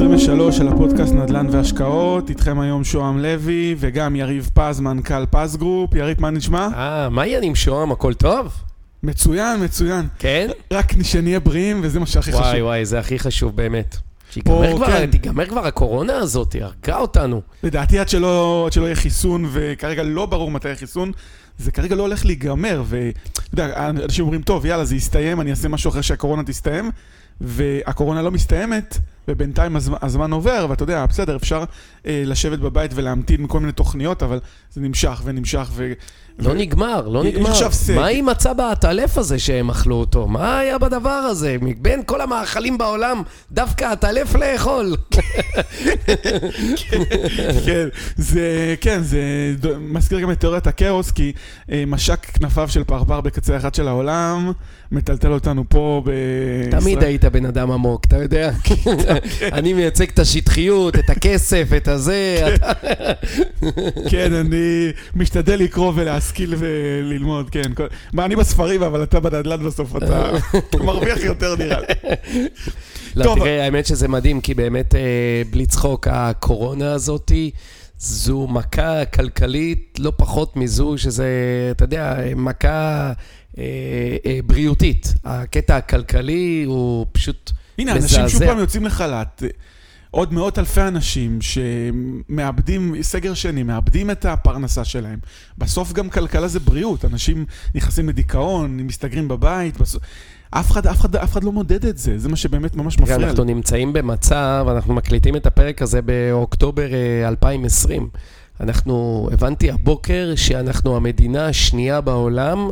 23 של הפודקאסט נדל"ן והשקעות, איתכם היום שוהם לוי וגם יריב פז, מנכ"ל פז גרופ. יריב, מה נשמע? מה העניינים שוהם? הכל טוב? מצוין, מצוין. כן? רק שנהיה בריאים וזה מה שהכי חשוב. וואי, זה הכי חשוב באמת. תיגמר כבר הקורונה הזאת, הרגה אותנו. לדעתי עד שלא יהיה חיסון, וכרגע לא ברור מתי יהיה חיסון, זה כרגע לא הולך להיגמר, ואנשים אומרים, טוב, יאללה, זה יסתיים, אני אעשה משהו אחרי שהקורונה תסתיים, והקורונה לא מסתיימת, ובינתיים הזמן עובר, ואתה יודע, בסדר, אפשר לשבת בבית ולהמתין מכל מיני תוכניות, אבל זה נמשך ונמשך לא נגמר, לא נגמר. מה היא מצא בהטלף הזה שהם אכלו אותו? מה היה בדבר הזה? מבין כל המאכלים בעולם, דווקא הטלף לאכול. כן, זה מזכיר גם את תיאוריית הקאוס, כי משק כנפיו של פרפר בקצה אחד של העולם, מטלטל אותנו פה בישראל. תמיד היית בן אדם עמוק, אתה יודע? אני מייצג את השטחיות, את הכסף, את הזה. כן, אני משתדל לקרוא ולהסתכל. סקיל וללמוד, כן. אני בספרים, אבל אתה בנדל"ן בסוף, אתה מרוויח יותר נראה לי. לא, תראה, האמת שזה מדהים, כי באמת, בלי צחוק, הקורונה הזאת, זו מכה כלכלית, לא פחות מזו שזה, אתה יודע, מכה בריאותית. הקטע הכלכלי הוא פשוט מזעזע. הנה, אנשים שוב פעם יוצאים לחל"ת. עוד מאות אלפי אנשים שמאבדים, סגר שני, מאבדים את הפרנסה שלהם. בסוף גם כלכלה זה בריאות, אנשים נכנסים לדיכאון, מסתגרים בבית, אף אחד לא מודד את זה, זה מה שבאמת ממש מפריע. אנחנו נמצאים במצב, אנחנו מקליטים את הפרק הזה באוקטובר 2020. הבנתי הבוקר שאנחנו המדינה השנייה בעולם,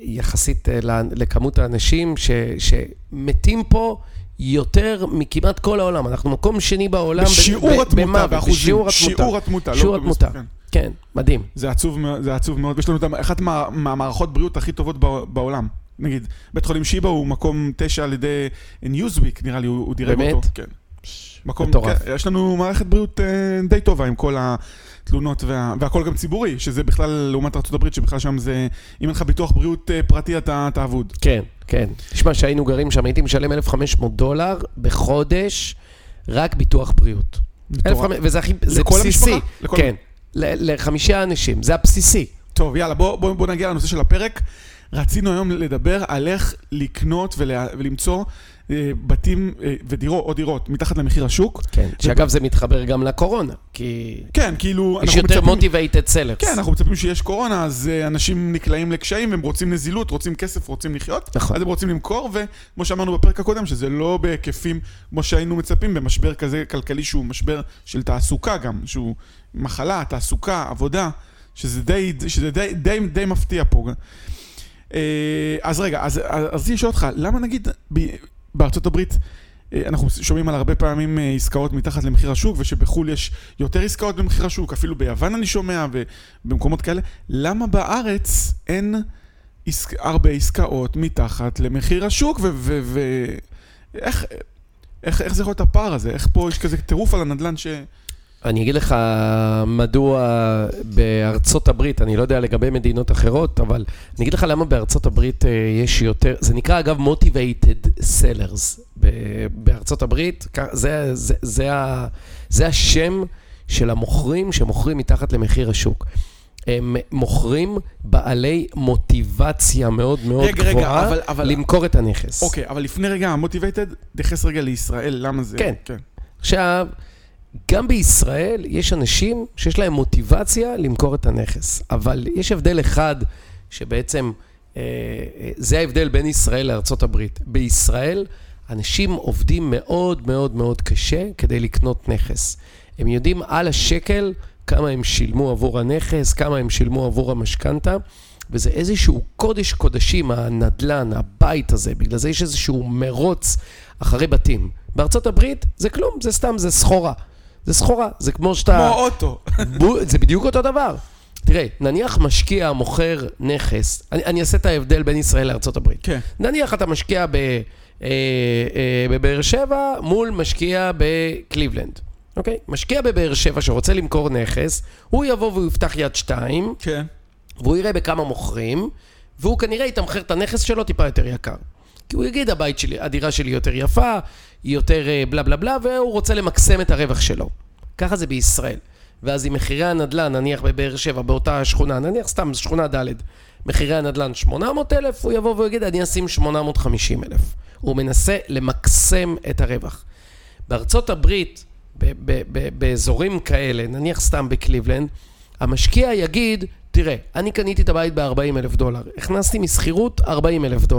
יחסית לכמות האנשים שמתים פה, יותר מכמעט כל העולם. אנחנו מקום שני בעולם בשיעור התמותה באחוזים. שיעור התמותה. כן, מדהים. זה עצוב מאוד. יש לנו אחת מהמערכות בריאות הכי טובות בעולם. נגיד, בית חולים שיבא הוא מקום 9 על ידי ניוזוויק, נראה לי, הוא דירג אותו. באמת? מקום, יש לנו מערכת בריאות די טובה עם כל התלונות והכל גם ציבורי, שזה בכלל לעומת ארצות הברית, שבכלל שם זה, אם אין לך ביטוח בריאות פרטי, אתה תעבוד. כן, כן. תשמע, שהיינו גרים שם, הייתי משלם $1,500 בחודש, רק ביטוח בריאות. וזה הכי, זה בסיסי. כן, ל5 אנשים, זה הבסיסי. טוב, יאללה, בוא נגיע לנושא של הפרק. רצינו היום לדבר על איך לקנות ולמצוא בתים או דירות מתחת למחיר השוק. כן, שאגב זה מתחבר גם לקורונה, כי יש יותר motivated sellers. כן, אנחנו מצפים שיש קורונה, אז אנשים נקלעים לקשיים, והם רוצים נזילות, רוצים כסף, רוצים לחיות, אז הם רוצים למכור, וכמו שאמרנו בפרק הקודם, שזה לא בהיקפים כמו שהיינו מצפים, במשבר כזה כלכלי שהוא משבר של תעסוקה גם, שהוא מחלה, תעסוקה, עבודה, שזה די מפתיע פה. אז רגע, אז יש אותך, למה נגיד בארצות הברית אנחנו שומעים על הרבה פעמים עסקאות מתחת למחיר השוק, ושבחול יש יותר עסקאות במחיר השוק, אפילו ביוון אני שומע ובמקומות כאלה, למה בארץ אין הרבה עסקאות מתחת למחיר השוק, ואיך זה יכול להיות הפער הזה? איך פה יש כזה טירוף על הנדלן ש... אני אגיד לך מדוע בארצות הברית, אני לא יודע לגבי מדינות אחרות, אבל אני אגיד לך למה בארצות הברית יש יותר, זה נקרא אגב motivated sellers, בארצות הברית, זה השם של המוכרים שמוכרים מתחת למחיר השוק. הם מוכרים בעלי מוטיבציה מאוד מאוד גבוהה למכור את הנכס. אוקיי, אבל לפני רגע, motivated, דחס רגע לישראל, למה זה? כן, עכשיו... גם בישראל יש אנשים שיש להם מוטיבציה למכור את הנכס, אבל יש הבדל אחד שבעצם, זה ההבדל בין ישראל לארצות הברית. בישראל אנשים עובדים מאוד מאוד מאוד קשה כדי לקנות נכס. הם יודעים על השקל כמה הם שילמו עבור הנכס, כמה הם שילמו עבור המשכנתה, וזה איזשהו קודש קודשים, הנדלן, הבית הזה, בגלל זה יש איזשהו מרוץ אחרי בתים. בארצות הברית זה כלום, זה סתם, זה סחורה. זה סחורה, זה כמו שאתה... כמו אוטו. זה בדיוק אותו דבר. תראה, נניח משקיע מוכר נכס, אני אעשה את ההבדל בין ישראל לארצות הברית. כן. נניח אתה משקיע בבאר שבע מול משקיע בקליבלנד. אוקיי? משקיע בבאר שבע שרוצה למכור נכס, הוא יבוא והוא יפתח יד 2, כן. והוא יראה בכמה מוכרים, והוא כנראה יתמחר את הנכס שלו טיפה יותר יקר. כי הוא יגיד, הבית שלי, הדירה שלי יותר יפה, היא יותר בלה בלה בלה, והוא רוצה למקסם את הרווח שלו. ככה זה בישראל. ואז אם מחירי הנדלן, נניח בבאר שבע, באותה שכונה, נניח סתם, שכונה ד', מחירי הנדלן 800,000, הוא יבוא ויגיד, אני אשים 850,000. הוא מנסה למקסם את הרווח. בארצות הברית, באזורים כאלה, נניח סתם בקליבלנד, המשקיע יגיד, תראה, אני קניתי את הבית ב$40,000, הכנסתי מסחירות $40,000,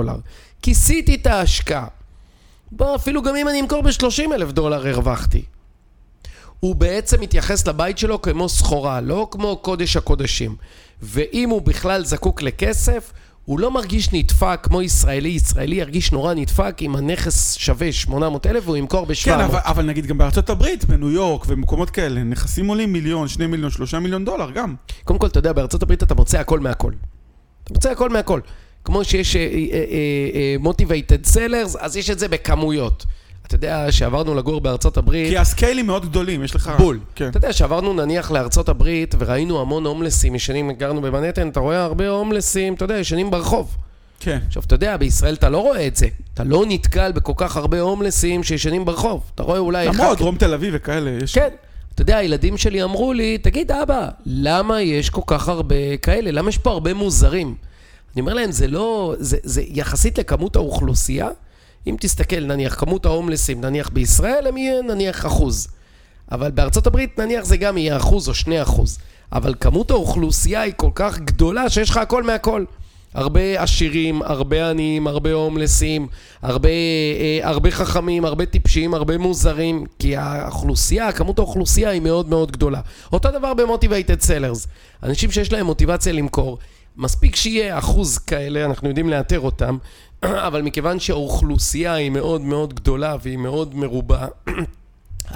כיסיתי את ההשקעה, בוא, אפילו גם אם אני אמכור ב$30,000 הרווחתי. הוא בעצם מתייחס לבית שלו כמו סחורה, לא כמו קודש הקודשים. ואם הוא בכלל זקוק לכסף, הוא לא מרגיש נדפק כמו ישראלי. ישראלי ירגיש נורא נדפק אם הנכס שווה 800,000 והוא ימכור ב-700,000. כן, אבל נגיד גם בארצות הברית, בניו יורק ומקומות כאלה, נכסים עולים $1,000,000, $2,000,000, $3,000,000 גם. קודם כל, אתה יודע, בארצות הברית אתה מוצא הכל מהכל. אתה מוצא הכל מהכל. כמו שיש motivated sellers, אז יש את זה בכמויות. אתה יודע שעברנו לגור בארצות הברית... כי הסקיילים מאוד גדולים, יש לך... בול. אתה יודע שעברנו נניח לארצות הברית וראינו המון הומלסים, ישנים, גרנו במנהטן, אתה רואה הרבה הומלסים, אתה יודע, ישנים ברחוב. כן. עכשיו, אתה יודע, בישראל אתה לא רואה את זה. אתה לא נתקל בכל כך הרבה הומלסים שישנים ברחוב. אתה רואה אולי... למרות, דרום תל אביב וכאלה. כן. אתה יודע, הילדים שלי אמרו לי, תגיד, אבא, למה יש כל כך הרבה כאלה? למה יש פה הרבה מוזרים? אני אומר להם, זה לא... זה יחסית לכמות האוכלוסייה. אם תסתכל, נניח, כמות ההומלסים, נניח בישראל, הם יהיה, נניח, אחוז. אבל בארצות הברית, נניח, זה גם יהיה 1% או 2%. אבל כמות האוכלוסייה היא כל כך גדולה, שיש לך הכל מהכל. הרבה עשירים, הרבה עניים, הרבה הומלסים, הרבה חכמים, הרבה טיפשים, הרבה מוזרים, כי האוכלוסייה, כמות האוכלוסייה היא מאוד מאוד גדולה. אותו דבר ב-motivated sellers. אנשים שיש להם מוטיבציה למכור, מספיק שיהיה 1% כאלה, אנחנו יודעים לאתר אותם, אבל מכיוון שהאוכלוסייה היא מאוד מאוד גדולה והיא מאוד מרובה, 1%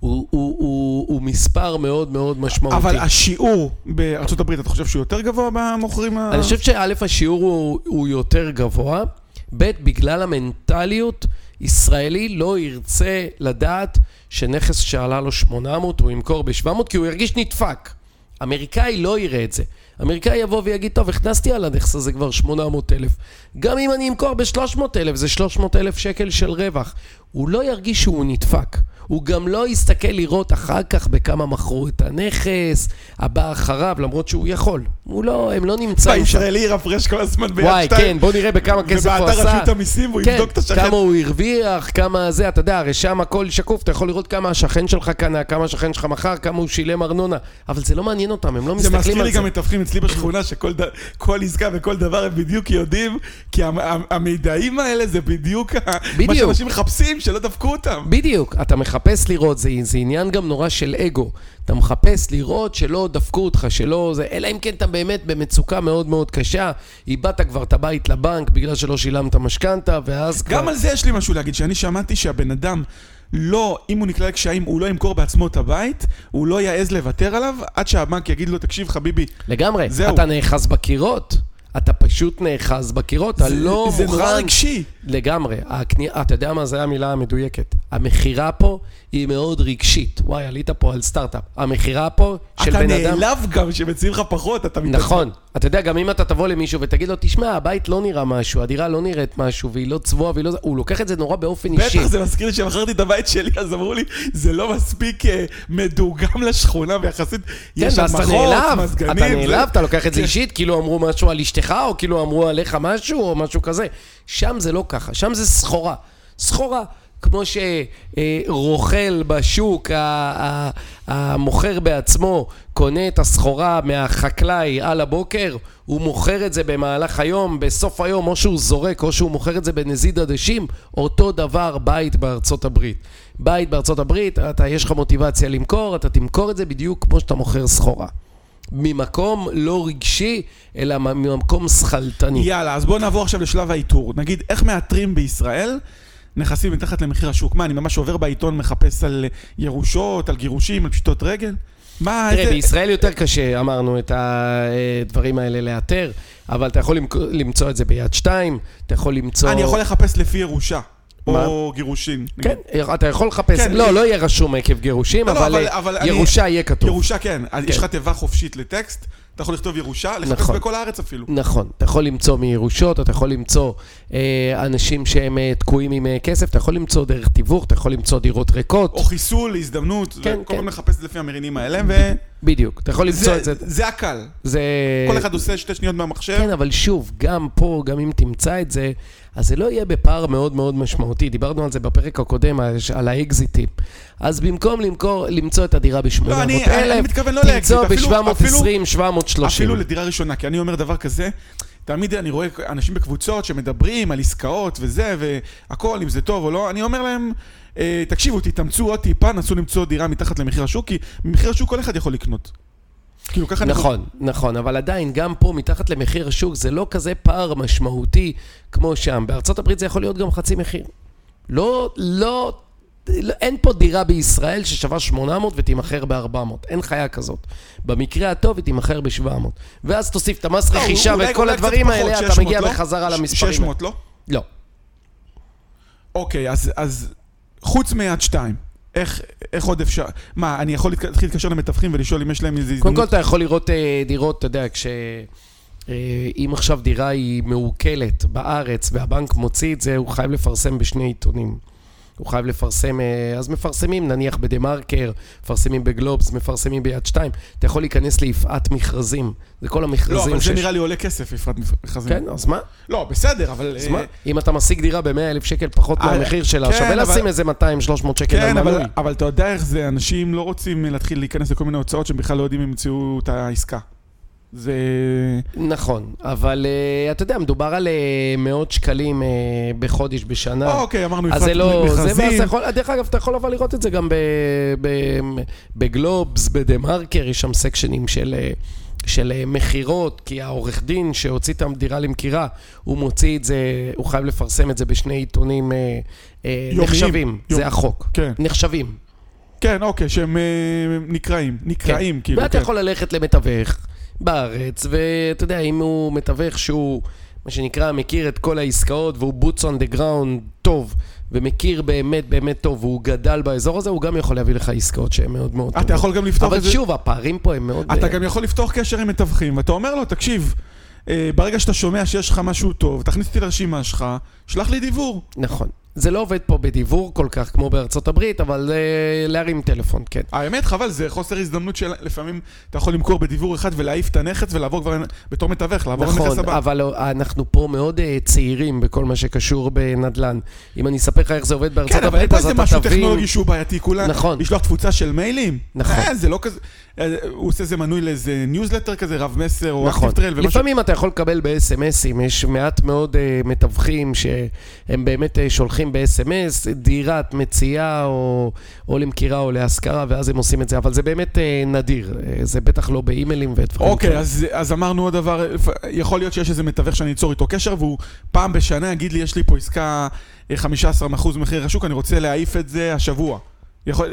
הוא מספר מאוד מאוד משמעותי. אבל השיעור בארצות הברית, אתה חושב שהוא יותר גבוה במוכרים? אני חושב שא' השיעור הוא יותר גבוה, ב' בגלל המנטליות, ישראלי לא ירצה לדעת שנכס שעלה לו 800 הוא ימכור ב700 כי הוא ירגיש נדפק. אמריקאי לא יראה את זה. אמריקאי יבוא ויגיד, טוב, הכנסתי על הנכס הזה כבר 800,000. גם אם אני אמכור ב300,000, זה 300,000 שקל של רווח. הוא לא ירגיש שהוא נדפק. הוא גם לא יסתכל לראות אחר כך בכמה מכרו את הנכס, הבא אחריו, למרות שהוא יכול. הם לא נמצאים שם. בישראלי רפרש כל הזמן ביד 2. וואי, כן, בוא נראה בכמה כסף הוא עשה. ובאתר רשות המיסים הוא יבדוק את השכן. כמה הוא הרוויח, כמה זה, אתה יודע, הרי שם הכל שקוף, אתה יכול לראות כמה השכן שלך קנה, כמה השכן שלך מחר, כמה הוא שילם ארנונה. אבל זה לא מעניין אותם, הם לא מסתכלים על זה. זה מזכיר לי גם מתווכים אצלי בשכונה, שכל עסקה וכל דבר הם בדיוק יודעים, כי המידעים האלה זה בדיוק מה שאנשים מחפשים, שלא דפקו אותם. בדיוק, אתה מחפש לראות, זה עניין גם נורא של אגו. אתה מחפש לראות שלא דפקו אותך, שלא, אלא אם כן אתה באמת במצוקה מאוד מאוד קשה, איבדת כבר את הבית לבנק בגלל שלא שילמת משכנתה, ואז גם על זה יש לי משהו להגיד, שאני שמעתי שהבן אדם לא, אם הוא נקלע לקשיים, הוא לא ימכור בעצמו את הבית, הוא לא יעז לוותר עליו, עד שהבנק יגיד לו, תקשיב חביבי. לגמרי, אתה נאחז בקירות. אתה פשוט נאחז בקירות, אתה לא מוכן... זה נורא רגשי. לגמרי. אתה יודע מה, זה המילה המדויקת. המחירה פה היא מאוד רגשית. וואי, עלית פה על סטארט-אפ. המחירה פה של בן אדם... אתה נעלב גם שמציעים לך פחות, אתה מתעצבן. נכון. אתה יודע, גם אם אתה תבוא למישהו ותגיד לו, תשמע, הבית לא נראה משהו, הדירה לא נראית משהו, והיא לא צבועה, והיא לא... הוא לוקח את זה נורא באופן אישי. בטח, זה מזכיר לי שמכרתי את הבית שלי, אז אמרו לי, זה לא מספיק מדוגם לשכונה, ויחסית יש שם מחור, מזגנים. אתה נעלב, אתה לוקח את זה אישית, כאילו אמרו משהו על אשתך, או כאילו אמרו עליך משהו, או משהו כזה. שם זה לא ככה, שם זה סחורה. סחורה. כמו שרוכל בשוק, המוכר בעצמו קונה את הסחורה מהחקלאי על הבוקר, הוא מוכר את זה במהלך היום, בסוף היום, או שהוא זורק, או שהוא מוכר את זה בנזיד עדשים, אותו דבר בית בארצות הברית. בית בארצות הברית, יש לך מוטיבציה למכור, אתה תמכור את זה בדיוק כמו שאתה מוכר סחורה. ממקום לא רגשי, אלא ממקום שחלטני. יאללה, אז בואו נעבור עכשיו לשלב האיתור. נגיד, איך מאתרים בישראל? נכסים מתחת למחיר השוק. מה, אני ממש עובר בעיתון, מחפש על ירושות, על גירושים, על פשיטות רגל? תראה, בישראל יותר קשה, אמרנו, את הדברים האלה לאתר, אבל אתה יכול למצוא את זה ביד 2, אתה יכול למצוא... אני יכול לחפש לפי ירושה, או גירושים. כן, אתה יכול לחפש... לא, לא יהיה רשום עקב גירושים, אבל ירושה יהיה כתוב. ירושה, כן. יש לך תיבה חופשית לטקסט, אתה יכול לכתוב ירושה, לחפש בכל הארץ אפילו. נכון, אתה יכול למצוא מירושות, אתה יכול למצוא אנשים שהם תקועים עם כסף, אתה יכול למצוא דרך תיווך, אתה יכול למצוא דירות ריקות. או חיסול, הזדמנות, כל פעם לחפש את זה לפי המרינים האלה. בדיוק, אתה יכול למצוא את זה. זה הקל. כל אחד עושה 2 שניות מהמחשב. כן, אבל שוב, גם פה, גם אם תמצא את זה, אז זה לא יהיה בפער מאוד מאוד משמעותי. דיברנו על זה בפרק הקודם, על האקזיטים. אז במקום למצוא את הדירה ב-800,000, תמצוא ב-720, 730. אפילו לדירה ראשונה, כי אני אומר דבר כזה, תמיד אני רואה אנשים בקבוצות שמדברים על עסקאות וזה, והכל, אם זה טוב או לא, אני אומר להם, תקשיבו, תתאמצו עוד טיפה, נסו למצוא דירה מתחת למחיר השוק, כי במחיר השוק כל אחד יכול לקנות. נכון, נכון, אבל עדיין גם פה מתחת למחיר השוק זה לא כזה פער משמעותי כמו שם. בארצות הברית זה יכול להיות גם חצי מחיר. לא, אין פה דירה בישראל ששווה 800 ותימחר ב-400. אין חיה כזאת. במקרה הטוב היא תימחר ב-700. ואז תוסיף את המס רכישה ואת כל הדברים האלה, אתה מגיע בחזרה למספרים. 600 לא? לא. אוקיי, אז חוץ מיד 2. איך עוד אפשר? מה, אני יכול להתחיל להתקשר למתווכים ולשאול אם יש להם איזה... קודם כל אתה יכול לראות דירות, אתה יודע, אם עכשיו דירה היא מעוקלת בארץ והבנק מוציא את זה, הוא חייב לפרסם בשני עיתונים. הוא חייב לפרסם, אז מפרסמים, נניח בדמרקר, מפרסמים בגלובס, מפרסמים ביד 2. אתה יכול להיכנס ליפעת מכרזים. זה כל המכרזים. לא, אבל זה נראה לי עולה כסף, יפעת מכרזים. כן, אז מה? לא, בסדר, אבל... אז מה? אם אתה משיג דירה ב-100,000 שקל פחות מהמחיר שלה, שווה לשים איזה 200-300 שקל. כן, אבל אתה יודע איך זה, אנשים לא רוצים להתחיל להיכנס לכל מיני הוצאות שהם בכלל לא יודעים אם ימצאו את העסקה. זה... נכון, אבל אתה יודע, מדובר על מאות שקלים בחודש, בשנה. אוקיי, אמרנו יפעת מכרזים. דרך אגב, אתה יכול אבל לראות את זה גם בגלובס, בדמרקר, יש שם סקשנים של מחירות, כי העורך דין שהוציא את הדירה למכירה, הוא מוציא את זה, הוא חייב לפרסם את זה בשני עיתונים נחשבים, זה החוק, נחשבים. כן, אוקיי, שהם נקראים. ואתה יכול ללכת למתווך בארץ, ואתה יודע, אם הוא מתווך שהוא, מה שנקרא, מכיר את כל העסקאות, והוא boots on the ground טוב, ומכיר באמת באמת טוב, והוא גדל באזור הזה, הוא גם יכול להביא לך עסקאות שהן מאוד מאוד טובות. אתה יכול גם לפתוח... אבל שוב, הפערים פה הם מאוד... אתה גם יכול לפתוח קשר עם מתווכים, ואתה אומר לו, תקשיב, ברגע שאתה שומע שיש לך משהו טוב, תכניס אותי לרשימה שלך, שלח לי דיבור. נכון. זה לא עובד פה בדיבור כל כך כמו בארצות הברית, אבל להרים טלפון, כן. האמת, חבל, זה חוסר הזדמנות שלפעמים אתה יכול למכור בדיבור אחד ולהעיף את הנכס ולעבור כבר בתור מתווך, לעבור נכס הבא. נכון, אבל אנחנו פה מאוד צעירים בכל מה שקשור בנדלן. אם אני אספר לך איך זה עובד בארצות הברית, אז אתה תבין... כן, אבל זה משהו טכנולוגי שהוא בעייתי, כולן. נכון. לשלוח תפוצה של מיילים. נכון. זה לא כזה... הוא עושה איזה מנוי לאיזה ניוזלטר כזה, רב מסר או אקטיב טרייל ומשהו. לפעמים אתה יכול לקבל ב-SMSים, יש מעט מאוד מתווכים שהם באמת שולחים ב-SMS, דירת מציאה או למכירה או להשכרה, ואז הם עושים את זה, אבל זה באמת נדיר, זה בטח לא באימיילים ודברים. אוקיי, אז אמרנו עוד דבר, יכול להיות שיש איזה מתווך שאני אצור איתו קשר, והוא פעם בשנה יגיד לי, יש לי פה עסקה 15% מחיר השוק, אני רוצה להעיף את זה השבוע.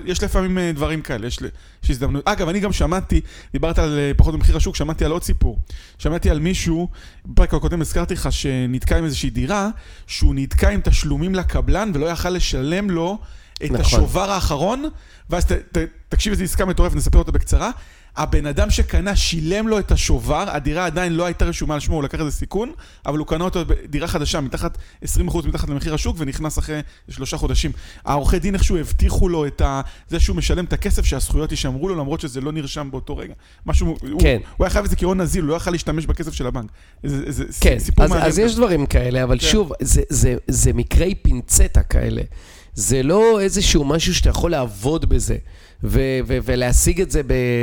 יש לפעמים דברים כאלה, יש הזדמנות. אגב, אני גם שמעתי, דיברת על פחות במחיר השוק, שמעתי על עוד סיפור. שמעתי על מישהו, בפרק הקודם הזכרתי לך שנתקע עם איזושהי דירה, שהוא נתקע עם תשלומים לקבלן ולא יכל לשלם לו את השובר האחרון, ואז תקשיב איזו עסקה מטורף, נספר אותה בקצרה, הבן אדם שקנה שילם לו את השובר, הדירה עדיין לא הייתה רשומה על שמו, הוא לקח איזה סיכון, אבל הוא קנה אותו דירה חדשה, מתחת 20% מתחת למחיר השוק, ונכנס אחרי 3 חודשים. העורכי דין איכשהו הבטיחו לו זה שהוא משלם את הכסף, שהזכויות יישמרו לו, למרות שזה לא נרשם באותו רגע. משהו, כן. הוא היה חייב את זה כהון נזיל, הוא לא יכל להשתמש בכסף של הבנק. זה כן. סיפור אז יש דברים כאלה, אבל כן. שוב, זה מקרי פינצטה כאלה. זה לא איזשהו משהו שאתה יכול לעבוד בזה ולהשיג את זה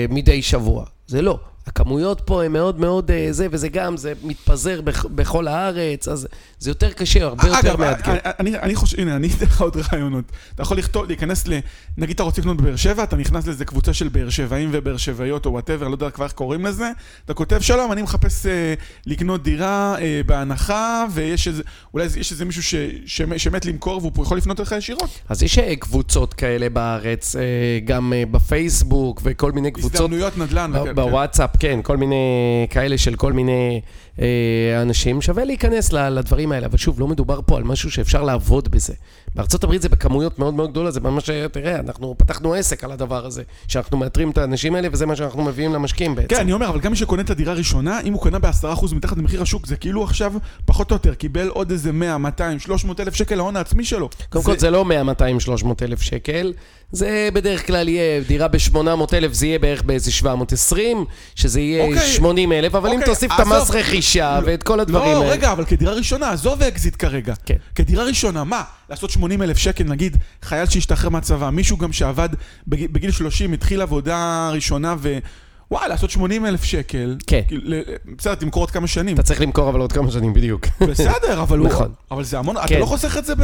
מדי שבוע. זה לא. הכמויות פה הן מאוד מאוד זה, וזה גם, זה מתפזר בכל הארץ, אז זה יותר קשה, הרבה יותר מאתגר. אני חושב, הנה, אני אתן לך עוד רעיונות. אתה יכול להיכנס נגיד אתה רוצה לקנות בבאר שבע, אתה נכנס לאיזה קבוצה של באר שבעים ובאר שבעיות, או וואטאבר, לא יודע כבר איך קוראים לזה, אתה כותב, שלום, אני מחפש לקנות דירה בהנחה, ואולי יש איזה מישהו שמת למכור, והוא יכול לפנות לך ישירות. אז יש קבוצות כאלה בארץ, גם בפייסבוק, וכל מיני קבוצות, הזדמנויות נדל"ן, בוואטסאפ, כן, כל מיני כאלה של כל מיני אנשים, שווה להיכנס לדברים האלה, אבל שוב, לא מדובר פה על משהו שאפשר לעבוד בזה. בארצות הברית זה בכמויות מאוד מאוד גדולה, זה ממש, תראה, אנחנו פתחנו עסק על הדבר הזה, שאנחנו מאתרים את האנשים האלה, וזה מה שאנחנו מביאים למשקיעים בעצם. כן, אני אומר, אבל גם מי שקונה את הדירה הראשונה, אם הוא קנה ב10% מתחת למחיר השוק, זה כאילו עכשיו פחות או יותר, קיבל עוד איזה 100, 200, 300 אלף שקל ההון העצמי שלו. קודם כל, זה לא 100, 200, 300 אלף שקל, זה בדרך כלל יהיה, דירה ב-800 אלף, זה יהיה בערך באיזה 720, שזה יהיה 80 אלף, אבל אם תוסיף את המס רכישה ואת כל הדברים האלה. לא, רגע, אבל כדירה ראשונה, זו ואקזיט כרגע. כדירה ראשונה, מה? לעשות 80 אלף שקל, נגיד, חייל שהשתחרר מהצבא, מישהו גם שעבד בגיל 30, התחיל עבודה ראשונה ו... וואי, לעשות 80 אלף שקל. כן. בסדר, תמכור עוד כמה שנים. אתה צריך למכור אבל עוד כמה שנים בדיוק. בסדר, אבל הוא... נכון. אבל זה המון, אתה לא חוסך את זה ב...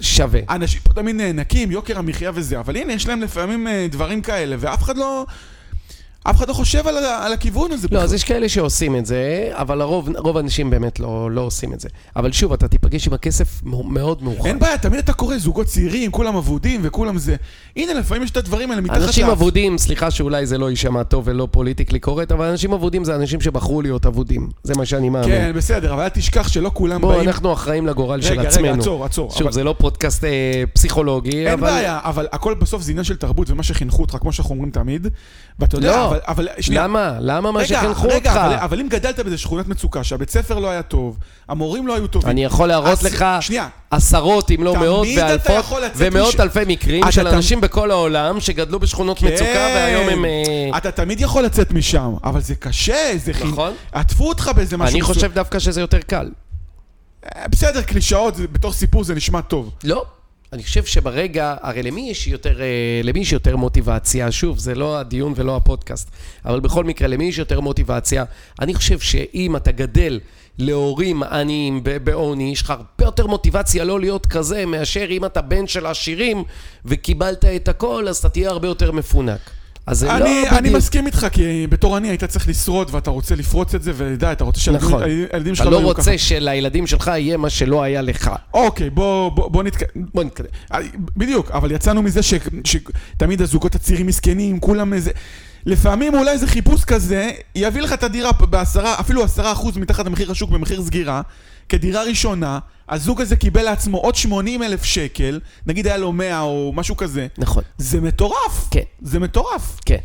שווה. אנשים פה תמיד נאנקים, יוקר המחיה וזה, אבל הנה, יש להם לפעמים דברים כאלה, ואף אחד לא... אף אחד לא חושב על הכיוון הזה. לא, אז יש כאלה שעושים את זה, אבל רוב האנשים באמת לא עושים את זה. אבל שוב, אתה תיפגש עם הכסף מאוד מאוחר. אין בעיה, תמיד אתה קורא זוגות צעירים, כולם עבודים וכולם זה. הנה, לפעמים יש את הדברים האלה מתחת. אנשים עבודים, סליחה שאולי זה לא יישמע טוב ולא פוליטיקלי קורקט, אבל אנשים עבודים זה אנשים שבחרו להיות עבודים. זה מה שאני מאמין. כן, בסדר, אבל תשכח שלא כולם באים. בוא, אנחנו אחראים לגורל של עצמנו. רגע, עצור. שוב, זה לא פודקאסט פסיכולוגי, אבל... אין בעיה, אבל הכל בסוף זה עניין של תרבות ומה שחינכו אותך, כמו שאנחנו אומרים תמיד. ואתה יודע, אבל למה מה שחינכו אותך? אבל אם גדלת בזה שכונת מצוקה, שהבית ספר לא היה טוב, המורים לא היו טובים. אני יכול להראות לך עשרות אם לא מאות ומאות אלפי מקרים של אנשים בכל העולם שגדלו בשכונות מצוקה והיום הם... אתה תמיד יכול לצאת משם, אבל זה קשה, זה חינוך. נכון. עטפו אותך באיזה משהו... אני חושב דווקא שזה יותר קל. בסדר, קלישאות, בתור סיפור זה נשמע טוב. לא. אני חושב שברגע, הרי למי יש יותר מוטיבציה, שוב, זה לא הדיון ולא הפודקאסט, אבל בכל מקרה, למי יש יותר מוטיבציה, אני חושב שאם אתה גדל להורים עניים בעוני, יש לך הרבה יותר מוטיבציה לא להיות כזה, מאשר אם אתה בן של עשירים וקיבלת את הכל, אז אתה תהיה הרבה יותר מפונק. אני מסכים איתך, כי בתור אני היית צריך לשרוד, ואתה רוצה לפרוץ את זה, ולדע, אתה רוצה שהילדים שלך לא יהיו ככה. אתה לא רוצה שלילדים שלך יהיה מה שלא היה לך. אוקיי, בוא נתקדם. בדיוק, אבל יצאנו מזה שתמיד הזוגות הצעירים מסכנים, כולם איזה... לפעמים אולי איזה חיפוש כזה, יביא לך את הדירה אפילו 10% מתחת המחיר השוק במחיר סגירה, כדירה ראשונה, הזוג הזה קיבל לעצמו עוד 80 אלף שקל, נגיד היה לו 100 או משהו כזה. נכון. זה מטורף. כן. זה מטורף. כן.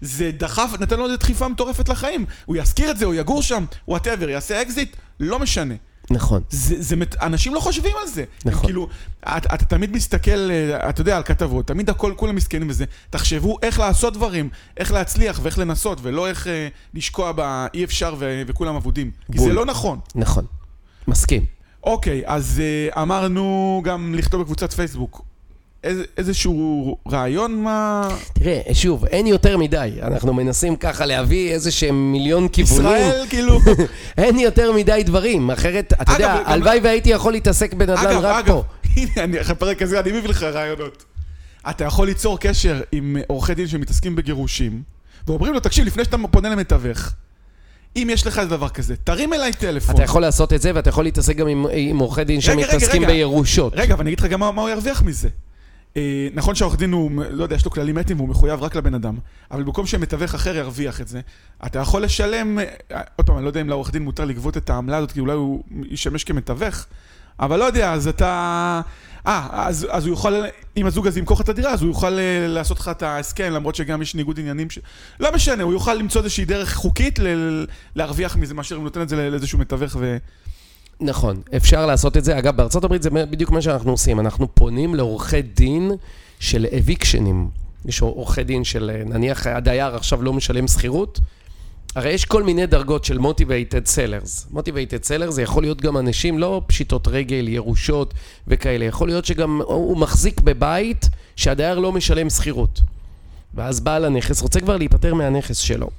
זה דחף, נתן לו עוד דחיפה מטורפת לחיים. הוא יזכיר את זה, הוא יגור שם, whatever, יעשה אקזיט, לא משנה. נכון. אנשים לא חושבים על זה. נכון. כאילו, אתה תמיד מסתכל, אתה יודע, על כתבות, תמיד הכל, כולם מסכנים בזה. תחשבו איך לעשות דברים, איך להצליח ואיך לנסות, ולא איך לשקוע באי אפשר וכולם עבודים. כי זה לא נכון. נכון. מסכים. אוקיי, אז אמרנו גם לכתוב בקבוצת פייסבוק. איזשהו רעיון מה... תראה, שוב, אין יותר מדי. אנחנו מנסים ככה להביא איזה שהם מיליון כיוונים. ישראל, כאילו... אין יותר מדי דברים. אחרת, אתה יודע, הלוואי והייתי יכול להתעסק בנדל"ן רק פה. הנה, הפרק הזה, אני מביא לך רעיונות. אתה יכול ליצור קשר עם עורכי דין שמתעסקים בגירושים, ואומרים לו, תקשיב, לפני שאתה פונה למתווך, אם יש לך דבר כזה, תרים אליי טלפון. אתה יכול לעשות את זה, ואתה יכול להתעסק גם עם עורכי דין שמתעסקים בירושות. רגע, ואני אגיד לך גם מה הוא ירוויח מזה. נכון שהעורך דין הוא, לא יודע, יש לו כללים אתיים, והוא מחויב רק לבן אדם, אבל במקום שמתווך אחר ירוויח את זה, אתה יכול לשלם, עוד פעם, אני לא יודע אם לעורך דין מותר לגבות את העמלה הזאת, כי אולי הוא ישמש כמתווך, אבל לא יודע, אז אתה... אז הוא יוכל, אם הזוג הזה ימכור את הדירה, אז הוא יוכל לעשות לך את ההסכם, למרות שגם יש ניגוד עניינים ש... לא משנה, הוא יוכל למצוא איזושהי דרך חוקית להרוויח מזה, מאשר אם נותן את זה לאיזשהו מתווך ו... נכון, אפשר לעשות את זה. אגב, בארצות הברית זה בדיוק מה שאנחנו עושים. אנחנו פונים לעורכי דין של אביקשנים. יש עורכי דין של, נניח, הדייר עכשיו לא משלם שכירות. הרי יש כל מיני דרגות של motivated sellers. motivated sellers זה יכול להיות גם אנשים, לא פשיטות רגל, ירושות וכאלה. יכול להיות שגם הוא מחזיק בבית שהדייר לא משלם שכירות. ואז בעל הנכס רוצה כבר להיפטר מהנכס שלו.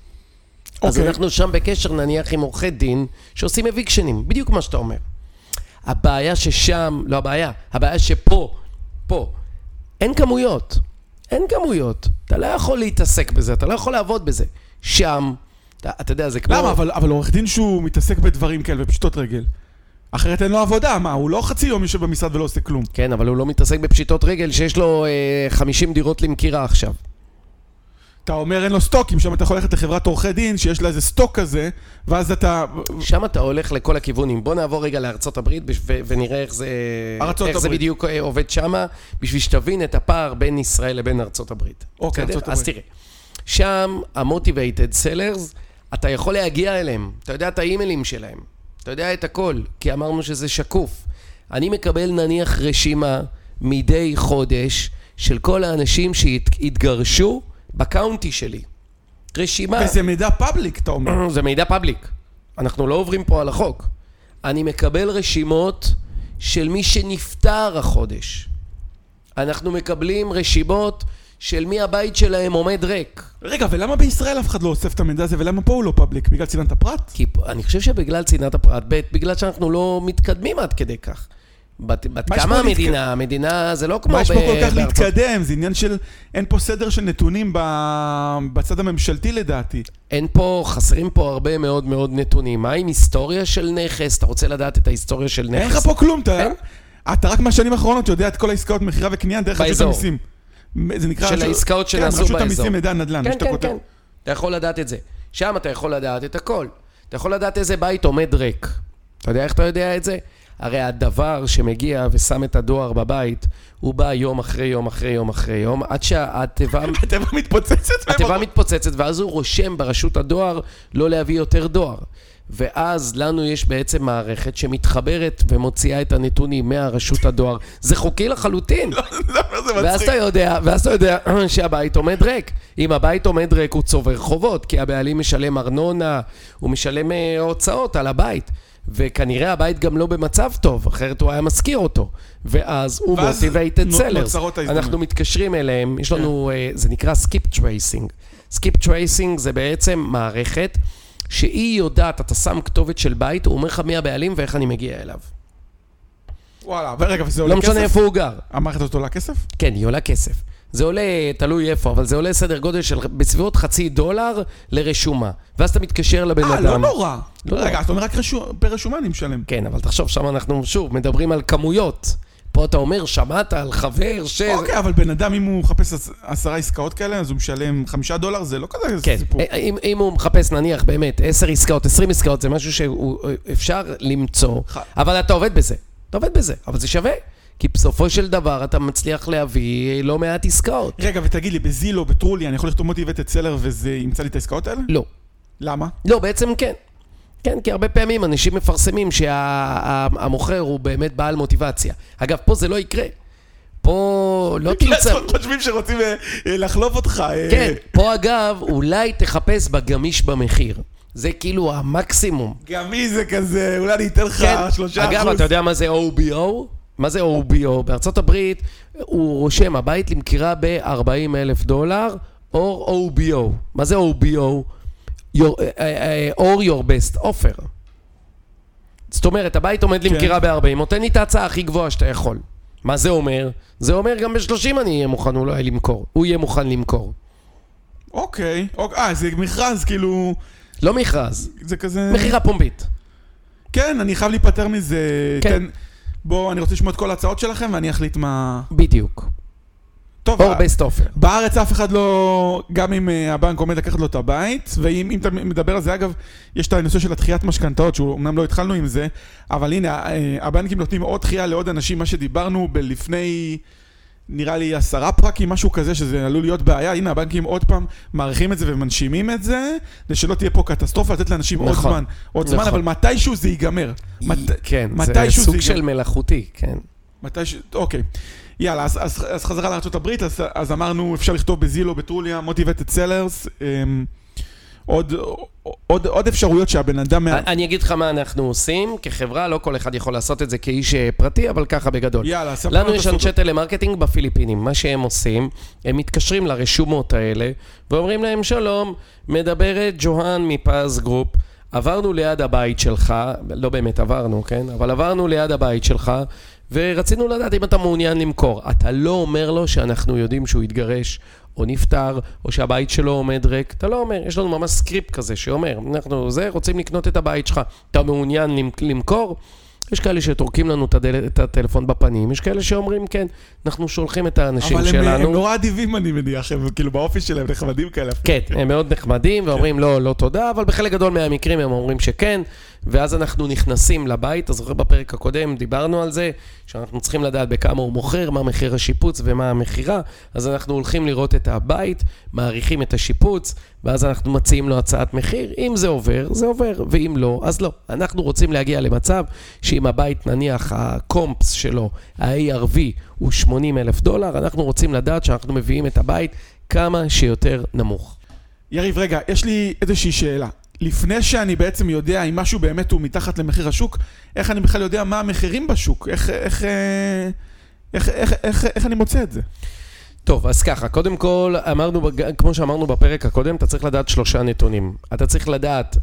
אז אנחנו שם בקשר נניח עם עורכי דין שעושים אביקשנים, בדיוק מה שאתה אומר. הבעיה ששם, לא הבעיה, הבעיה שפה, אין כמויות. אין כמויות. אתה לא יכול להתעסק בזה, אתה לא יכול לעבוד בזה. שם, אתה יודע, זה כמו... למה? אבל עורך דין שהוא מתעסק בדברים כאלה ופשיטות רגל. אחרת אין לו עבודה, מה? הוא לא חצי יום יושב במשרד ולא עושה כלום. כן, אבל הוא לא מתעסק בפשיטות רגל שיש לו 50 דירות למכירה עכשיו. אתה אומר אין לו סטוקים, שם אתה יכול ללכת לחברת עורכי דין, שיש לה איזה סטוק כזה, ואז אתה... שם אתה הולך לכל הכיוונים. בוא נעבור רגע לארצות הברית, ונראה איך זה בדיוק עובד שם, בשביל שתבין את הפער בין ישראל לבין ארצות הברית. אוקיי, ארצות הברית. אז תראה, שם המוטיבייטד סלרס, אתה יכול להגיע אליהם, אתה יודע את האימיילים שלהם, אתה יודע את הכל, כי אמרנו שזה שקוף. אני מקבל נניח רשימה מדי חודש של כל האנשים שהתגרשו בקאונטי שלי. רשימה. וזה מידע פאבליק, אתה אומר. זה מידע פאבליק. אנחנו לא עוברים פה על החוק. אני מקבל רשימות של מי שנפטר החודש. אנחנו מקבלים רשימות של מי הבית שלהם עומד ריק. רגע, ולמה בישראל אף אחד לא אוסף את המידע הזה, ולמה פה הוא לא פאבליק? בגלל צנעת הפרט? כי אני חושב שבגלל צנעת הפרט, בגלל שאנחנו לא מתקדמים עד כדי כך. בת כמה המדינה? המדינה זה לא כמו... מה יש פה כל כך להתקדם? זה עניין של... אין פה סדר של נתונים בצד הממשלתי לדעתי. אין פה, חסרים פה הרבה מאוד מאוד נתונים. מה עם היסטוריה של נכס? אתה רוצה לדעת את ההיסטוריה של נכס? אין לך פה כלום, אתה רק מהשנים האחרונות יודע את כל העסקאות מכירה וקנייה דרך רשות המסים. זה נקרא... של העסקאות שנעשו באזור. רשות המסים מידע נדל"ן. כן. אתה יכול לדעת את זה. שם אתה יכול לדעת את הכל. אתה יכול לדעת איזה בית עומד ריק. אתה יודע איך אתה יודע את זה? הרי הדבר שמגיע ושם את הדואר בבית, הוא בא יום אחרי יום אחרי יום אחרי יום, עד שהטבע... הטבע מתפוצצת. הטבע מתפוצצת, ואז הוא רושם ברשות הדואר לא להביא יותר דואר. ואז לנו יש בעצם מערכת שמתחברת ומוציאה את הנתונים מהרשות הדואר. זה חוקי לחלוטין. ואז אתה יודע, שהבית עומד ריק. אם הבית עומד ריק הוא צובר חובות, כי הבעלים משלם ארנונה, הוא משלם הוצאות על הבית. וכנראה הבית גם לא במצב טוב, אחרת הוא היה מזכיר אותו. ואז הוא motivated sellers. אנחנו מתקשרים אליהם, יש לנו, זה נקרא skip tracing. skip tracing זה בעצם מערכת שהיא יודעת, אתה שם כתובת של בית, הוא אומר לך מי הבעלים ואיך אני מגיע אליו. וואלה, ורגע, וזה עולה כסף? לא משנה איפה הוא גר. המערכת הזאת עולה כסף? כן, היא עולה כסף. זה עולה, תלוי איפה, אבל זה עולה סדר גודל של בסביבות $0.50 לרשומה. ואז אתה מתקשר לבן אדם. לא נורא. רגע, אתה אומר רק ברשומה אני משלם. כן, אבל תחשוב, שם אנחנו שוב מדברים על כמויות. פה אתה אומר, שמעת על חבר ש... אוקיי, אבל בן אדם, אם הוא מחפש 10 עסקאות כאלה, אז הוא משלם $5, זה לא כזה סיפור. כן, אם הוא מחפש נניח באמת 10 עסקאות, 20 עסקאות, זה משהו שאפשר למצוא, אבל אתה עובד בזה. אתה עובד בזה, אבל זה שווה. כי בסופו של דבר אתה מצליח להביא לא מעט עסקאות. רגע, ותגיד לי, בזילו, בטרולי, אני יכול לכתוב מוטיבייטד סלר וזה ימצא לי את העסקאות האלה? לא. למה? לא, בעצם כן. כן, כי הרבה פעמים אנשים מפרסמים שהמוכר הוא באמת בעל מוטיבציה. אגב, פה זה לא יקרה. פה לא תמצא... חושבים שרוצים לחלוף אותך. כן, פה אגב, אולי תחפש בגמיש במחיר. זה כאילו המקסימום. גמיש זה כזה, אולי אני אתן לך 3%. אגב, אתה יודע מה זה OBO? מה זה OBO? בארצות הברית הוא רושם הבית למכירה $40,000 או OBO. מה זה OBO? Or your best offer. זאת אומרת, הבית עומד למכירה ב-40, נותן לי את ההצעה הכי גבוהה שאתה יכול. מה זה אומר? זה אומר גם ב-30 אני אהיה מוכן, הוא לא יהיה למכור. הוא יהיה מוכן למכור. אוקיי. זה מכרז כאילו... לא מכרז. זה כזה... מכירה פומבית. כן, אני חייב להיפטר מזה. כן. בוא, אני רוצה לשמוע את כל ההצעות שלכם, ואני אחליט מה... בדיוק. טוב, בארץ אף אחד לא, גם אם הבנק עומד לקחת לו את הבית, ואם אתה מדבר על זה, אגב, יש את הנושא של הדחיית משכנתאות, שאומנם לא התחלנו עם זה, אבל הנה, הבנקים נותנים עוד דחייה לעוד אנשים, מה שדיברנו בלפני, נראה לי 10 פרקים, משהו כזה, שזה עלול להיות בעיה, הנה, הבנקים עוד פעם מעריכים את זה ומנשימים את זה, ושלא תהיה פה קטסטרופה, לתת לאנשים עוד זמן, אבל מתישהו זה ייגמר. כן, זה סוג של מלאכותי, כן. אוקיי. יאללה, אז חזרה לארצות הברית, אז אמרנו, אפשר לכתוב בזילו, בטרוליה, motivated sellers, עוד אפשרויות שהבן אדם... אני אגיד לך מה אנחנו עושים, כחברה, לא כל אחד יכול לעשות את זה כאיש פרטי, אבל ככה בגדול. יאללה, ספר לנו את הסוגר. לנו יש אנשי טלמרקטינג בפיליפינים, מה שהם עושים, הם מתקשרים לרשומות האלה, ואומרים להם, שלום, מדברת ג'והן מפז גרופ, עברנו ליד הבית שלך, לא באמת עברנו, כן? אבל עברנו ליד הבית שלך, ורצינו לדעת אם אתה מעוניין למכור. אתה לא אומר לו שאנחנו יודעים שהוא יתגרש, או נפטר, או שהבית שלו עומד ריק. אתה לא אומר, יש לנו ממש סקריפט כזה שאומר, אנחנו רוצים לקנות את הבית שלך. אתה מעוניין למכור? יש כאלה שתורקים לנו את הטלפון בפנים, יש כאלה שאומרים כן, אנחנו שולחים את האנשים שלנו. אבל הם נורא עדיבים אני מניח, הם כאילו באופי שלהם נחמדים כאלה. כן, הם מאוד נחמדים ואומרים לא, לא תודה, אבל בחלק גדול מהמקרים הם אומרים שכן, ואז אנחנו נכנסים לבית, אז זוכר בפרק הקודם דיברנו על זה, שאנחנו צריכים לדעת בכמה הוא מוכר, מה מחיר השיפוץ ומה המחירה, אז אנחנו הולכים לראות את הבית, מעריכים את השיפוץ, ואז אנחנו מציעים לו הצעת מחיר, אם זה עובר, זה עובר, ואם לא, אז לא. אנחנו רוצים להגיע למצב שאם הבית נניח הקומפס שלו, ה-ARV הוא $80,000, אנחנו רוצים לדעת שאנחנו מביאים את הבית כמה שיותר נמוך. יריב, רגע, יש לי איזושהי שאלה. לפני שאני בעצם יודע אם משהו באמת הוא מתחת למחיר השוק, איך אני בכלל יודע מה המחירים בשוק? איך אני מוצא את זה? טוב, אז ככה, קודם כל, אמרנו, כמו שאמרנו בפרק הקודם, אתה צריך לדעת 3 נתונים. אתה צריך לדעת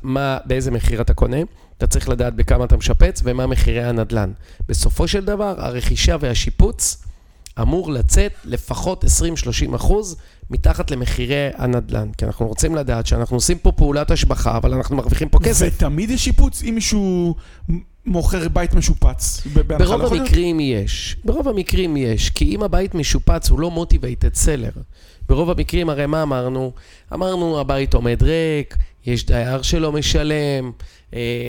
באיזה מחיר אתה קונה, אתה צריך לדעת בכמה אתה משפץ, ומה מחירי הנדלן. בסופו של דבר, הרכישה והשיפוץ אמור לצאת לפחות 20-30% מתחת למחירי הנדלן, כי אנחנו רוצים לדעת שאנחנו עושים פה פעולת השבחה, אבל אנחנו מרוויחים פה כסף. ותמיד יש שיפוץ אם מישהו מוכר בית משופץ. ברוב המקרים יש. ברוב המקרים יש, כי אם הבית משופץ הוא לא motivated seller. ברוב המקרים הרי מה אמרנו? אמרנו הבית עומד ריק, יש דייר שלא משלם,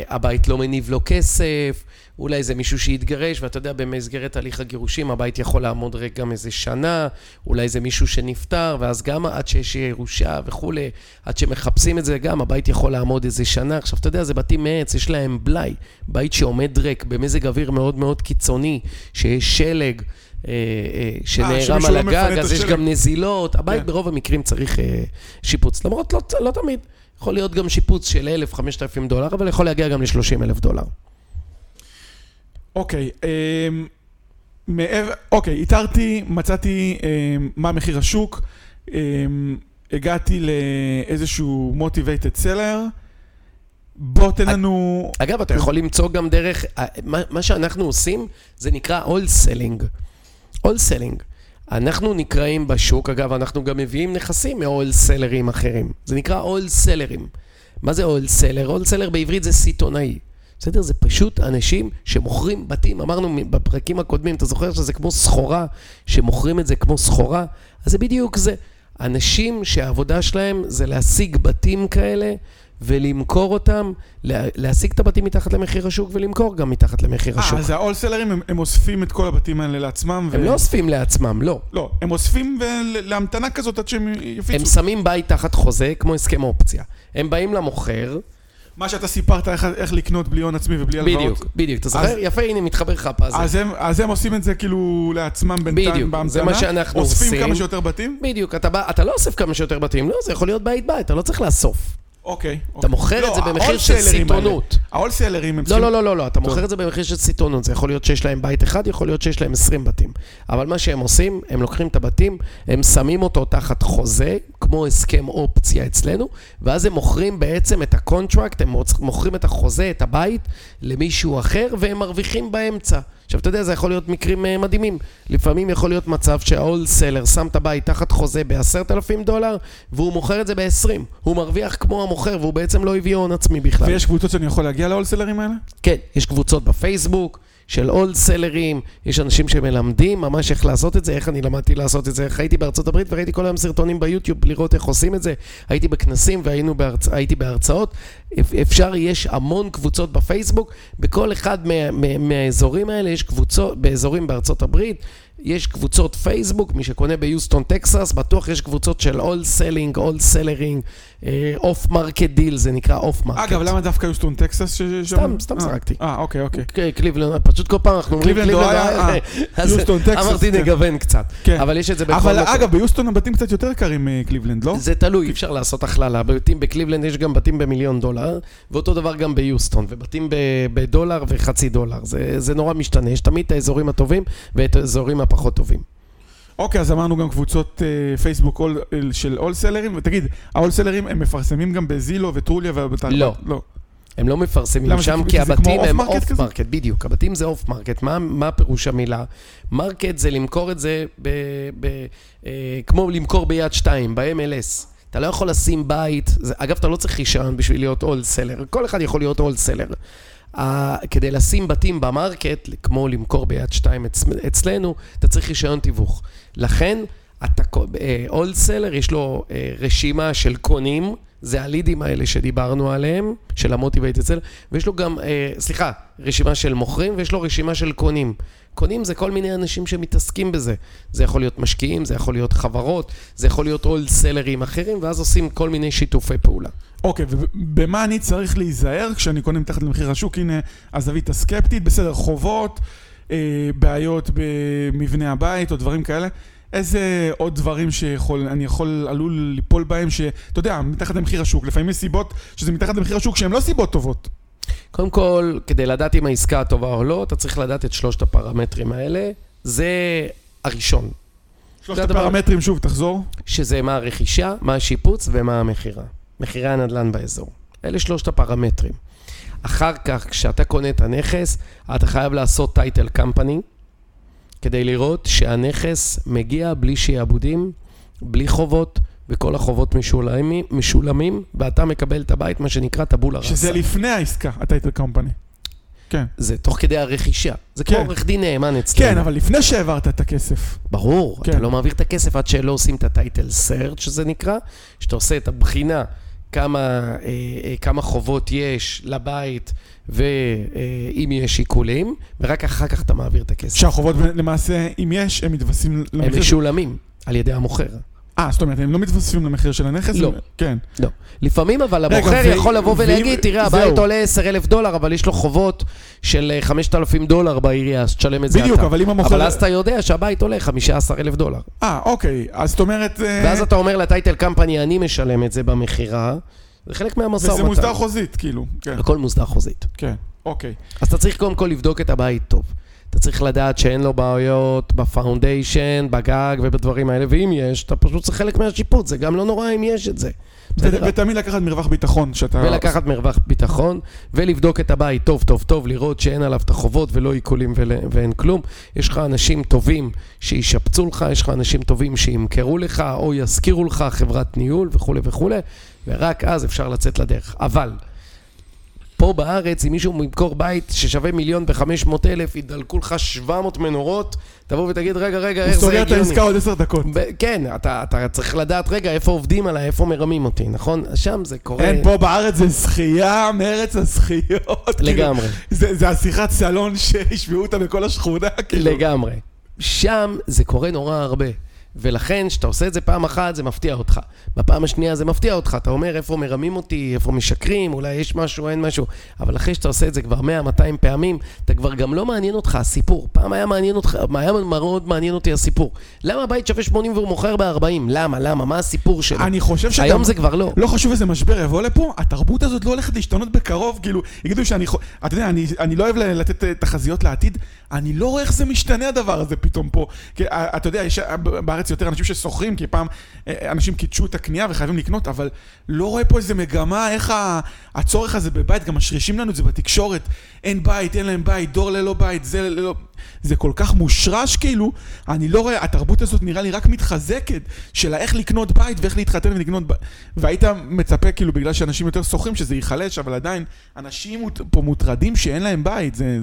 הבית לא מניב לו כסף, אולי זה מישהו שהתגרש, ואתה יודע, במסגרת הליך הגירושים, הבית יכול לעמוד ריק גם איזה שנה, אולי זה מישהו שנפטר, ואז גם עד שיש ירושה וכו', עד שמחפשים את זה גם, הבית יכול לעמוד איזה שנה. עכשיו, אתה יודע, זה בתים מעץ, יש להם בלי, בית שעומד ריק, במזג אוויר מאוד מאוד קיצוני, שיש שלג, שנערם על הגג, אז יש גם נזילות, הבית ברוב המקרים צריך שיפוץ, למרות לא תמיד, יכול להיות גם שיפוץ של $1,000-$5,000, אבל יכול להגיע גם ל$30,000. אוקיי, התארתי, מצאתי מה מחיר השוק, הגעתי לאיזשהו motivated seller, בוא תן לנו... אגב, אתה יכול למצוא גם דרך, מה שאנחנו עושים זה נקרא all-selling. all-selling. אנחנו נקראים בשוק, אגב, אנחנו גם מביאים נכסים מ-all-sellers אחרים. זה נקרא all-sellers. מה זה all-seller? all-seller בעברית זה סיטונאי. בסדר? זה פשוט אנשים שמוכרים בתים. אמרנו בפרקים הקודמים, אתה זוכר שזה כמו סחורה, שמוכרים את זה כמו סחורה? אז זה בדיוק זה. אנשים שהעבודה שלהם זה להשיג בתים כאלה, ולמכור אותם, להשיג את הבתים מתחת למחיר השוק, ולמכור גם מתחת למחיר השוק. אז ה-all-sellers הם אוספים את כל הבתים האלה לעצמם? הם לא אוספים לעצמם, לא. לא, הם אוספים להמתנה כזאת עד שהם יפיצו. הם שמים בית תחת חוזה, כמו הסכם אופציה. הם באים למוכר. מה שאתה סיפרת, איך לקנות בלי הון עצמי ובלי הלוואות. בדיוק, בדיוק. אתה זוכר? יפה, הנה, מתחבר לך הפאזל. אז הם עושים את זה כאילו לעצמם בינתיים בהמתנה? זה מה שאנחנו עושים. אוספים כמה שיותר בתים? בדיוק, אתה לא אוסף כמה שיותר בתים, לא, זה יכול להיות בית-בית, אתה לא צריך לאסוף. אוקיי. אתה מוכר את זה במחיר של סיטונות. ההולסלרים הם... לא, אתה מוכר את זה במחיר של סיטונות. זה יכול להיות שיש להם בית אחד, יכול להיות שיש להם 20 בתים. אבל מה שהם עושים, הם לוקחים את הבתים, הם שמים אותו תחת חוזה, כמו הסכם אופציה אצלנו, ואז הם מוכרים בעצם את הקונטרקט, הם מוכרים את החוזה, את הבית, למישהו אחר, והם מרוויחים באמצע. עכשיו, אתה יודע, זה יכול להיות מקרים מדהימים. לפעמים יכול להיות מצב שההולסלר שם את הבית תחת חוזה $10,000, והוא מוכר את זה ב-20. הוא מרוויח כמו המוכר, והוא בעצם לא הביא הון עצמי בכלל. ויש קבוצות שאני יכול להגיע להולסלרים האלה? כן, יש קבוצות בפייסבוק של הולסלרים, יש אנשים שמלמדים ממש איך לעשות את זה, איך אני למדתי לעשות את זה. הייתי בארצות הברית וראיתי כל היום סרטונים ביוטיוב לראות איך עושים את זה. הייתי בכנסים והייתי בהרצאות. אפשר, יש המון קבוצות בפייסבוק, בכל אחד מהאזורים האלה יש קבוצות, באזורים בארצות הברית, יש קבוצות פייסבוק, מי שקונה ביוסטון, טקסס, בטוח יש קבוצות של all-selling, all-sellering, off-market deal, זה נקרא off-market. אגב, למה דווקא יוסטון, טקסס? סתם זרקתי. אוקיי. קליבלנד, פשוט כל פעם אנחנו... קליבלנד, יוסטון, טקסס. אמרתי נגוון קצת. אבל יש את זה בכל מקום. אבל אגב, ביוסטון הבתים קצת יותר קרים מקליבלנד, לא? זה תלוי, אפשר לעשות הכללה. בקליבלנד יש גם בתים ב$1,000,000, ואותו דבר גם ביוסטון, ובתים בדולר וחצי דולר. זה נורא משתנה. יש תמיד את האזורים הטובים ואת האזורים פחות טובים. אוקיי, אז אמרנו גם קבוצות פייסבוק של הולסלרים, ותגיד, ההולסלרים הם מפרסמים גם בזילו וטרוליה ובתארבן? לא. הם לא מפרסמים שם, כי הבתים הם אוף מרקט, בדיוק, הבתים זה אוף מרקט, מה פירוש המילה? מרקט זה למכור את זה, כמו למכור ביד 2, ב-MLS. אתה לא יכול לשים בית, אגב, אתה לא צריך רישיון בשביל להיות הולסלר, כל אחד יכול להיות הולסלר. כדי לשים בתים במרקט, כמו למכור ביד 2 אצלנו, אתה צריך רישיון תיווך. לכן, אול סלר יש לו רשימה של קונים, זה הלידים האלה שדיברנו עליהם, של המוטיבייט אצל, ויש לו גם, רשימה של מוכרים, ויש לו רשימה של קונים. קונים זה כל מיני אנשים שמתעסקים בזה. זה יכול להיות משקיעים, זה יכול להיות חברות, זה יכול להיות אול סלרים אחרים, ואז עושים כל מיני שיתופי פעולה. אוקיי, ובמה אני צריך להיזהר כשאני קונה מתחת למחיר השוק? הנה, הזווית הסקפטית, בסדר, חובות, בעיות במבנה הבית או דברים כאלה. איזה עוד דברים שאני יכול עלול ליפול בהם שאתה יודע, מתחת למחיר השוק, לפעמים יש סיבות שזה מתחת למחיר השוק שהן לא סיבות טובות. קודם כל, כדי לדעת אם העסקה הטובה או לא, אתה צריך לדעת את שלושת הפרמטרים האלה. זה הראשון. שלושת הפרמטרים, שוב, תחזור. שזה מה הרכישה, מה השיפוץ ומה המחירה. מחירי הנדלן באזור. אלה שלושת הפרמטרים. אחר כך, כשאתה קונה את הנכס, אתה חייב לעשות טייטל קמפני, כדי לראות שהנכס מגיע בלי שיעבודים, בלי חובות, וכל החובות משולמים, ואתה מקבל את הבית, מה שנקרא טבולה רסה. שזה לפני העסקה, הטייטל קמפני. כן. זה תוך כדי הרכישה. זה כמו עורך דין נאמן אצלנו. כן, אבל לפני שהעברת את הכסף. ברור, אתה לא מעביר את הכסף עד שלא עושים את הטייטל סרצ' שזה נקרא, שאתה עושה את הבחינה, כמה חובות יש לבית ואם יש שיקולים, ורק אחר כך אתה מעביר את הכסף. שהחובות למעשה, אם יש, הם מתווספים למחיר. הם משולמים על ידי המוכר. זאת אומרת, הם לא מתווספים למחיר של הנכס? לא. כן. לא. לפעמים אבל המוכר יכול לבוא ולהגיד, תראה, הבית עולה $10,000, אבל יש לו חובות של $5,000 בעירייה, אז תשלם את זה. בדיוק, אבל אם המוכר... אבל אז אתה יודע שהבית עולה $15,000. אוקיי, אז זאת אומרת... ואז אתה אומר לטייטל קמפני, אני משלם את זה במחירה, זה חלק מהמסע ומתן. וזה מוסדר חוזית, כאילו. הכל מוסדר חוזית. כן, אוקיי. אז אתה צריך קודם כל לבדוק את הבית טוב. אתה צריך לדעת שאין לו בעיות בפאונדיישן, בגג ובדברים האלה, ואם יש, אתה פשוט צריך חלק מהשיפוט, זה גם לא נורא אם יש את זה. ותמיד לקחת מרווח ביטחון. ולקחת מרווח ביטחון, ולבדוק את הבית טוב טוב טוב, לראות שאין עליו את החובות ולא עיקולים ואין כלום. יש לך אנשים טובים שישפצו לך, יש לך אנשים טובים שימכרו לך, או יזכירו לך חברת ניהול וכו' וכו', ורק אז אפשר לצאת לדרך. אבל... פה בארץ, אם מישהו ממכור בית ששווה $1,500,000, ידלקו לך 700 מנורות, תבוא ותגיד, רגע, איך זה הגיוני? הוא סוגר את העסקה עוד 10 דקות. כן, אתה צריך לדעת, רגע, איפה עובדים עליי, איפה מרמים אותי, נכון? שם זה קורה... אין, פה בארץ זה זכייה, מארץ הזכיות. לגמרי. זה השיחת סלון שהשמיעו אותה בכל השכונה, כאילו. לגמרי. שם זה קורה נורא הרבה. ולכן, שאתה עושה את זה פעם אחת, זה מפתיע אותך. בפעם השנייה זה מפתיע אותך. אתה אומר, איפה מרמים אותי, איפה משקרים, אולי יש משהו, אין משהו. אבל אחרי שאתה עושה את זה כבר 100-200 פעמים, אתה כבר גם לא מעניין אותך הסיפור. פעם היה מעניין אותך, היה מאוד מעניין אותי הסיפור. למה הבית שווה 80 והוא מוכר ב-40? למה? מה הסיפור שלו? אני חושב שאתה... היום זה כבר לא. לא חשוב איזה משבר יבוא לפה, התרבות הזאת לא הולכת להשתנות בקרוב, כאילו, יגידו שאני... אתה יודע, אני לא אוהב לתת תחזיות לעתיד, אני לא רואה איך זה משתנה הדבר הזה פתאום פה. אתה יודע, יש בארץ יותר אנשים שסוחרים, כי פעם אנשים קידשו את הקנייה וחייבים לקנות, אבל לא רואה פה איזה מגמה, איך הצורך הזה בבית, גם משרישים לנו את זה בתקשורת, אין בית, אין להם בית, דור ללא בית, זה ללא... זה כל כך מושרש כאילו, אני לא רואה, התרבות הזאת נראה לי רק מתחזקת, של איך לקנות בית ואיך להתחתן ולקנות בית, והיית מצפה כאילו בגלל שאנשים יותר סוחרים שזה ייחלש, אבל עדיין אנשים פה מוטרדים שאין להם בית, זה...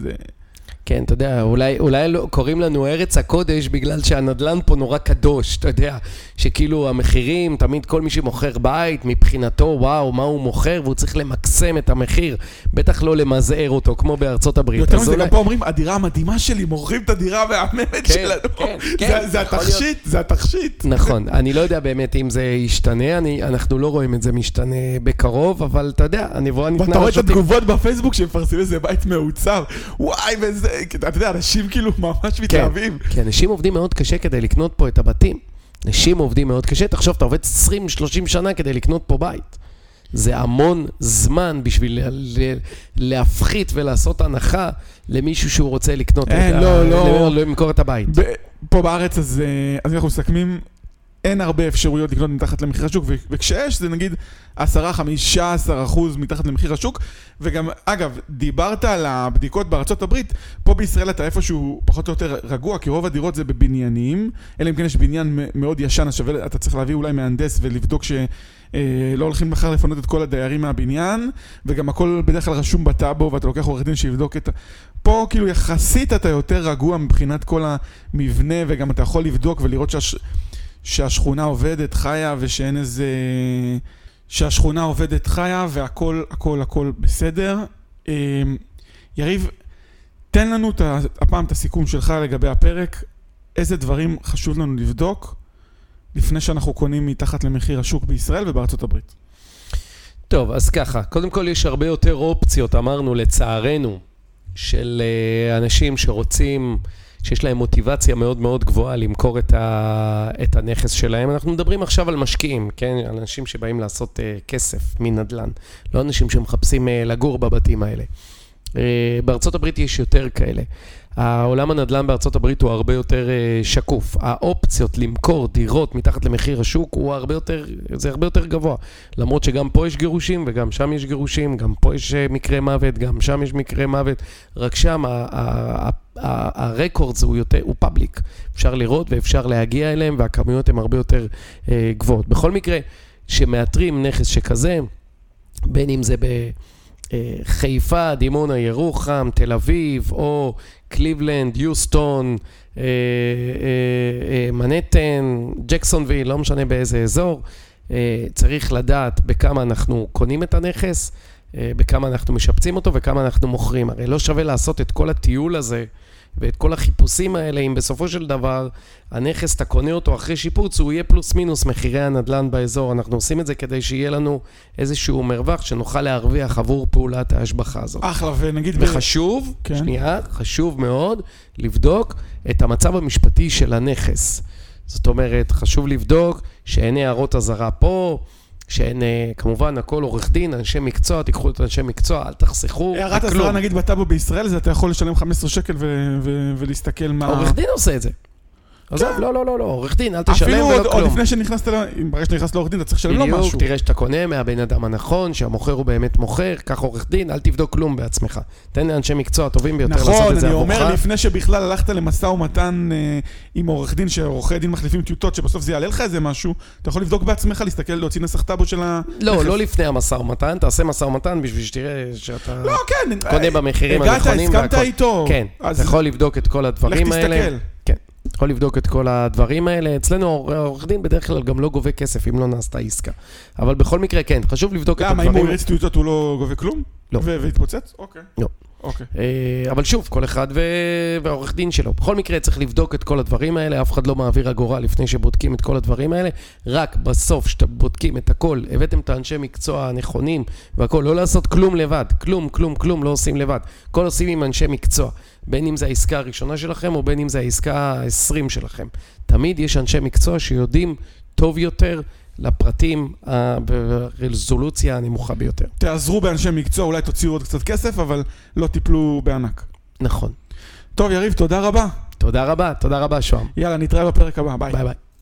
כן, אתה יודע, אולי לא, קוראים לנו ארץ הקודש בגלל שהנדלן פה נורא קדוש, אתה יודע, שכאילו המחירים, תמיד כל מי שמוכר בית, מבחינתו, וואו, מה הוא מוכר, והוא צריך למקסם את המחיר, בטח לא למזער אותו, כמו בארצות הברית. יותר מזה, גם פה אומרים, הדירה המדהימה שלי, מוכרים את הדירה המהממת שלנו. זה התכשיט, זה התכשיט. נכון, אני לא יודע באמת אם זה ישתנה, אנחנו לא רואים את זה משתנה בקרוב, אבל אתה יודע, הנבואה ניתנה... ואתה רואה את התגובות בפייסבוק שמפרסמים איזה בית מעוצב, וואי, וזה... אתה יודע, אנשים כאילו ממש מתלהבים. כי אנשים עובדים מאוד קשה כדי לקנות פה את הבתים. אנשים עובדים מאוד קשה. תחשוב, אתה עובד 20-30 שנה כדי לקנות פה בית. זה המון זמן בשביל להפחית ולעשות הנחה למישהו שהוא רוצה לקנות. לא למכור את הבית. פה בארץ, אז אנחנו מסכמים, אין הרבה אפשרויות לקנות מתחת למחיר השוק, וכשיש זה נגיד 10-15% מתחת למחיר השוק, וגם, אגב, דיברת על הבדיקות בארצות הברית, פה בישראל אתה איפשהו פחות או יותר רגוע, כי רוב הדירות זה בבניינים, אלא אם כן יש בניין מאוד ישן, השווה, אתה צריך להביא אולי מהנדס ולבדוק שלא הולכים מחר לפנות את כל הדיירים מהבניין, וגם הכל בדרך כלל רשום בטאבו, ואתה לוקח עורך דין שיבדוק את... פה כאילו יחסית אתה יותר רגוע מבחינת כל המבנה, וגם אתה יכול לבדוק ולראות שהשכונה עובדת, חיה, ושאין איזה... שהשכונה עובדת, חיה, והכל, הכל, הכל בסדר. יריב, תן לנו הפעם את הסיכום שלך לגבי הפרק, איזה דברים חשוב לנו לבדוק, לפני שאנחנו קונים מתחת למחיר השוק בישראל ובארצות הברית. טוב, אז ככה, קודם כל יש הרבה יותר אופציות, אמרנו, לצערנו, של אנשים שרוצים... שיש להם מוטיבציה מאוד מאוד גבוהה למכור את הנכס שלהם. אנחנו מדברים עכשיו על משקיעים, כן? אנשים שבאים לעשות כסף מנדלן, לא אנשים שמחפשים לגור בבתים האלה. בארצות הברית יש יותר כאלה. העולם הנדלן בארצות הברית הוא הרבה יותר שקוף. האופציות למכור דירות מתחת למחיר השוק הוא הרבה יותר, זה הרבה יותר גבוה. למרות שגם פה יש גירושים וגם שם יש גירושים, גם פה יש מקרה מוות, גם שם יש מקרה מוות. רק שם הרקורד הוא פאבליק. אפשר לראות ואפשר להגיע אליהם והכמויות הן הרבה יותר גבוהות. בכל מקרה, שמאתרים נכס שכזה, בין אם זה חיפה, דימונה, ירוחם, תל אביב, או קליבלנד, יוסטון, מנהטן, ג'קסונוויל, לא משנה באיזה אזור, צריך לדעת בכמה אנחנו קונים את הנכס, בכמה אנחנו משפצים אותו וכמה אנחנו מוכרים. הרי לא שווה לעשות את כל הטיול הזה ואת כל החיפושים האלה, אם בסופו של דבר הנכס אתה קונה אותו אחרי שיפוץ, הוא יהיה פלוס מינוס מחירי הנדלן באזור. אנחנו עושים את זה כדי שיהיה לנו איזשהו מרווח שנוכל להרוויח עבור פעולת ההשבחה הזאת. אחלה, ונגיד... וחשוב, כן. שנייה, חשוב מאוד לבדוק את המצב המשפטי של הנכס. זאת אומרת, חשוב לבדוק שאין הערות הזרה פה, שאין, כמובן, הכל עורך דין, אנשי מקצוע, תיקחו את אנשי מקצוע, אל תחסכו. הערת הזרה, נגיד, בטאבו בישראל, זה אתה יכול לשלם 15 שקל ולהסתכל מה... עורך דין עושה את זה. עזוב, לא, לא, לא, לא, עורך דין, אל תשלם ולא כלום. אפילו עוד לפני שנכנסת, אם ברגע שנכנס לעורך דין, אתה צריך לשלם לו משהו. בדיוק, תראה שאתה קונה מהבן אדם הנכון, שהמוכר הוא באמת מוכר, כך עורך דין, אל תבדוק כלום בעצמך. תן לאנשי מקצוע טובים ביותר לעשות את זה עבורך. נכון, אני אומר, לפני שבכלל הלכת למשא ומתן עם עורך דין, שעורכי דין מחליפים טיוטות, שבסוף זה יעלה לך איזה משהו, אתה יכול לבדוק בעצמך, להסתכל, להוציא נסח טאבו של ה... לא, לא לפני המשא ומתן, תעשה משא ומתן בשביל שתראה שאתה... לא, כן. קונה במחירים הנכונים. הסכמת איתו. כן, אתה יכול לבדוק את כל הדברים האלה. יכול לבדוק את כל הדברים האלה. אצלנו עורך דין בדרך כלל גם לא גובה כסף אם לא נעשתה עסקה. אבל בכל מקרה כן, חשוב לבדוק את הדברים. למה, אם הוא ירץ טיוטות הוא לא גובה כלום? לא. והתפוצץ? אוקיי. לא. אוקיי. אבל שוב, כל אחד והעורך דין שלו. בכל מקרה צריך לבדוק את כל הדברים האלה. אף אחד לא מעביר אגורה לפני שבודקים את כל הדברים האלה. רק בסוף שבודקים את הכל, הבאתם את האנשי מקצוע הנכונים והכל. לא לעשות כלום לבד. כלום, כלום, כלום לא עושים לבד. כל עושים עם אנשי מקצוע. בין אם זה העסקה הראשונה שלכם, או בין אם זה העסקה ה-20 שלכם. תמיד יש אנשי מקצוע שיודעים טוב יותר לפרטים ברזולוציה הנמוכה ביותר. תעזרו באנשי מקצוע, אולי תוציאו עוד קצת כסף, אבל לא טיפלו בענק. נכון. טוב, יריב, תודה רבה. תודה רבה, תודה רבה, שואם. יאללה, נתראה בפרק הבא, ביי. ביי ביי.